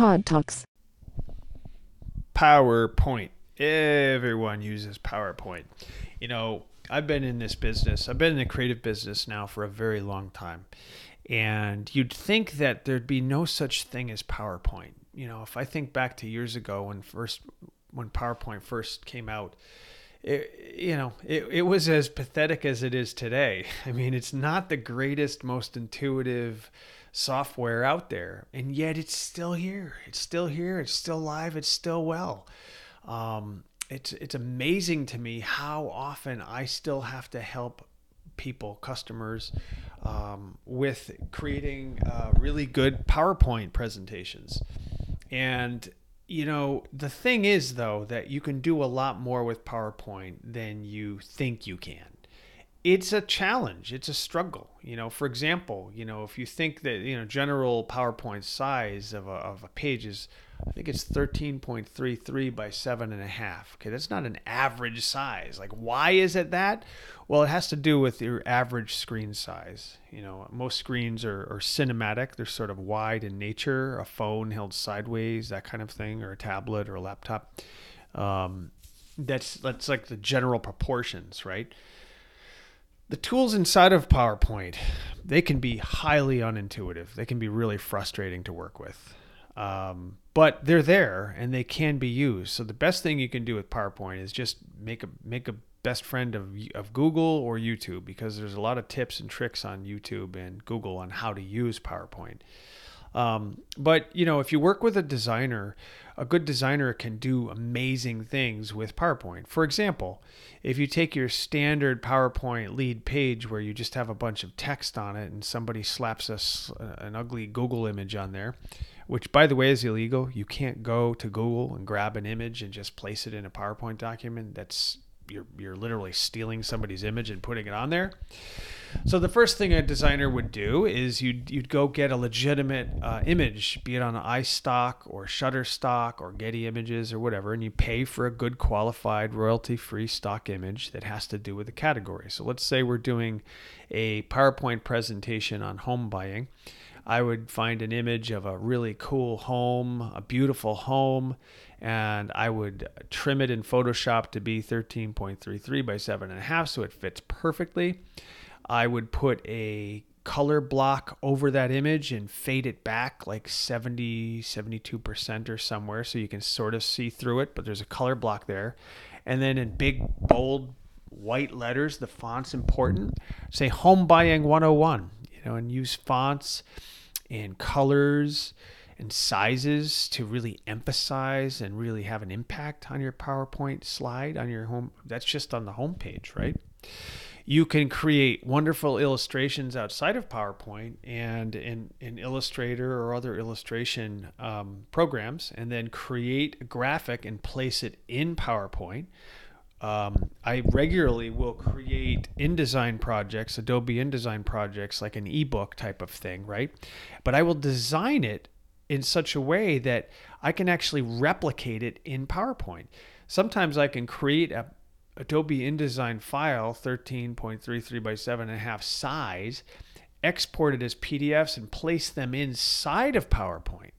Todd Talks. PowerPoint. Everyone uses PowerPoint. You know, I've been in this business. I've been in the creative business now for a very long time. And you'd think that there'd be no such thing as PowerPoint. You know, if I think back to years ago when PowerPoint first came out, it was as pathetic as it is today. I mean, it's not the greatest, most intuitive software out there, and yet it's still here. It's still here. It's still live. It's still well. It's amazing to me how often I still have to help people, customers, with creating really good PowerPoint presentations. And you know, the thing is, though, that you can do a lot more with PowerPoint than you think you can. It's a challenge. It's a struggle. You know, for example, you know, if you think that, you know, general PowerPoint size of a page is, I think it's 13.33 by 7.5. Okay, that's not an average size. Like, why is it that? Well, it has to do with your average screen size. You know, most screens are cinematic. They're sort of wide in nature, a phone held sideways, that kind of thing, or a tablet or a laptop. That's like the general proportions, right? The tools inside of PowerPoint, they can be highly unintuitive. They can be really frustrating to work with. But they're there and they can be used. So the best thing you can do with PowerPoint is just make a best friend of Google or YouTube, because there's a lot of tips and tricks on YouTube and Google on how to use PowerPoint. But you know, if you work with a designer, a good designer can do amazing things with PowerPoint. For example, if you take your standard PowerPoint lead page where you just have a bunch of text on it and somebody slaps an ugly Google image on there, which by the way is illegal. You can't go to Google and grab an image and just place it in a PowerPoint document. That's you're literally stealing somebody's image and putting it on there. So the first thing a designer would do is you'd go get a legitimate image, be it on iStock or Shutterstock or Getty Images or whatever, and you pay for a good qualified royalty-free stock image that has to do with the category. So let's say we're doing a PowerPoint presentation on home buying. I would find an image of a really cool home, a beautiful home, and I would trim it in Photoshop to be 13.33 by 7.5 so it fits perfectly. I would put a color block over that image and fade it back like 70-72% or somewhere so you can sort of see through it, but there's a color block there. And then in big, bold, white letters, the font's important, say Home Buying 101. You know, and use fonts and colors and sizes to really emphasize and really have an impact on your PowerPoint slide, on your home. That's just on the home page, right? You can create wonderful illustrations outside of PowerPoint and in Illustrator or other illustration programs, and then create a graphic and place it in PowerPoint. I regularly will create InDesign projects, Adobe InDesign projects, like an ebook type of thing, right? But I will design it in such a way that I can actually replicate it in PowerPoint. Sometimes I can create a Adobe InDesign file, 13.33 by 7.5 size, export it as PDFs and place them inside of PowerPoint.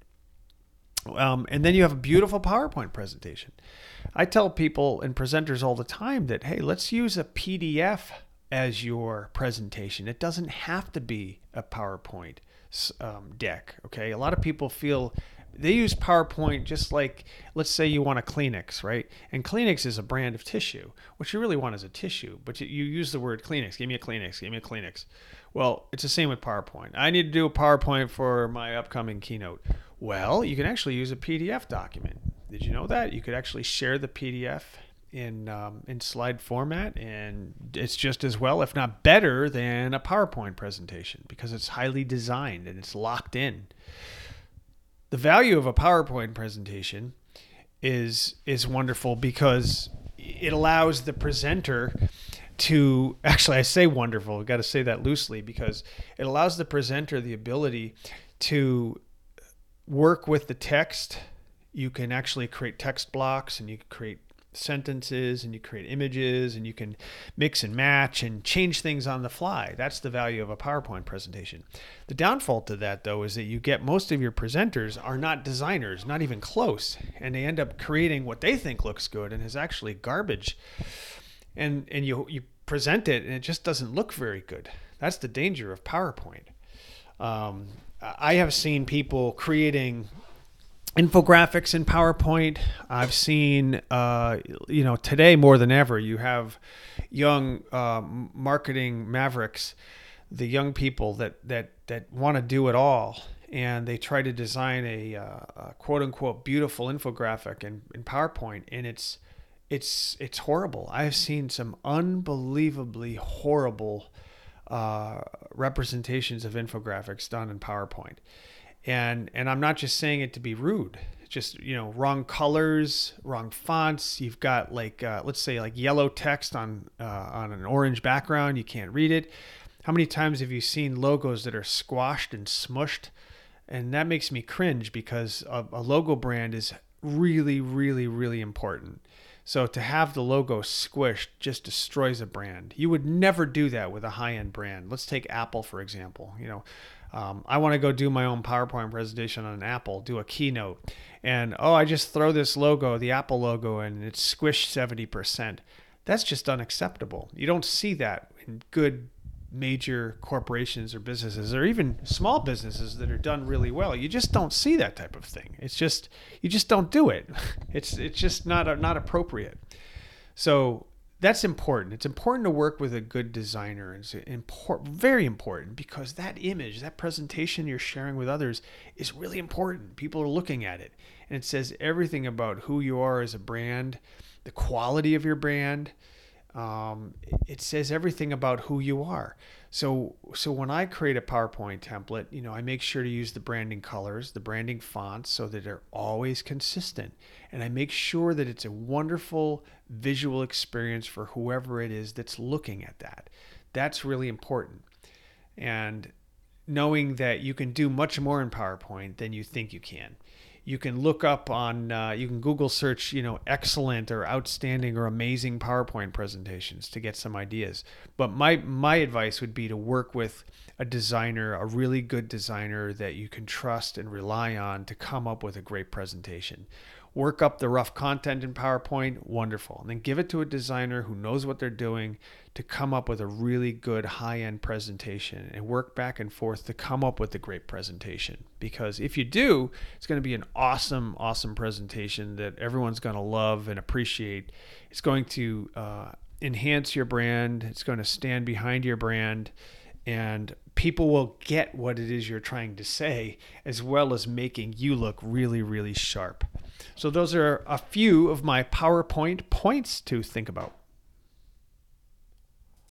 And then you have a beautiful PowerPoint presentation. I tell people and presenters all the time that, hey, let's use a PDF as your presentation. It doesn't have to be a PowerPoint deck, okay? A lot of people feel they use PowerPoint just like, let's say you want a Kleenex, right? And Kleenex is a brand of tissue. What you really want is a tissue, but you use the word Kleenex. Give me a Kleenex. Give me a Kleenex. Well, it's the same with PowerPoint. I need to do a PowerPoint for my upcoming keynote. Well, you can actually use a PDF document. Did you know that? You could actually share the PDF in slide format, and it's just as well, if not better, than a PowerPoint presentation because it's highly designed and it's locked in. The value of a PowerPoint presentation is wonderful because it allows the presenter to, actually I say wonderful, I've got to say that loosely, because it allows the presenter the ability to work with the text. You can actually create text blocks and you can create sentences and you create images and you can mix and match and change things on the fly. That's the value of a PowerPoint presentation. The downfall to that, though, is that you get most of your presenters are not designers, not even close, and they end up creating what they think looks good and is actually garbage. And you present it and it just doesn't look very good. That's the danger of PowerPoint. I have seen people creating infographics in PowerPoint. I've seen, today more than ever, you have young marketing mavericks, the young people that want to do it all. And they try to design a quote unquote beautiful infographic in PowerPoint. And it's horrible. I've seen some unbelievably horrible representations of infographics done in PowerPoint. And I'm not just saying it to be rude. It's just, wrong colors, wrong fonts. You've got let's say yellow text on an orange background. You can't read it. How many times have you seen logos that are squashed and smushed? And that makes me cringe because a logo brand is really, really, really important. So to have the logo squished just destroys a brand. You would never do that with a high-end brand. Let's take Apple, for example. I want to go do my own PowerPoint presentation on an Apple, do a keynote, and I just throw this logo, the Apple logo, and it's squished 70%. That's just unacceptable. You don't see that in good major corporations or businesses or even small businesses that are done really well. You just don't see that type of thing. It's just, you just don't do it. It's just not appropriate. So that's important. It's important to work with a good designer. It's important, very important, because that image, that presentation you're sharing with others is really important. People are looking at it and it says everything about who you are as a brand, the quality of your brand. It says everything about who you are. So when I create a PowerPoint template, I make sure to use the branding colors, the branding fonts, so that they're always consistent. And I make sure that it's a wonderful visual experience for whoever it is that's looking at that. That's really important. And knowing that you can do much more in PowerPoint than you think you can. You can look up on, you can Google search, excellent or outstanding or amazing PowerPoint presentations to get some ideas. But my advice would be to work with a designer, a really good designer that you can trust and rely on to come up with a great presentation. Work up the rough content in PowerPoint, wonderful. And then give it to a designer who knows what they're doing to come up with a really good high-end presentation, and work back and forth to come up with a great presentation. Because if you do, it's going to be an awesome, awesome presentation that everyone's going to love and appreciate. It's going to enhance your brand. It's going to stand behind your brand. And people will get what it is you're trying to say, as well as making you look really, really sharp. So those are a few of my PowerPoint points to think about.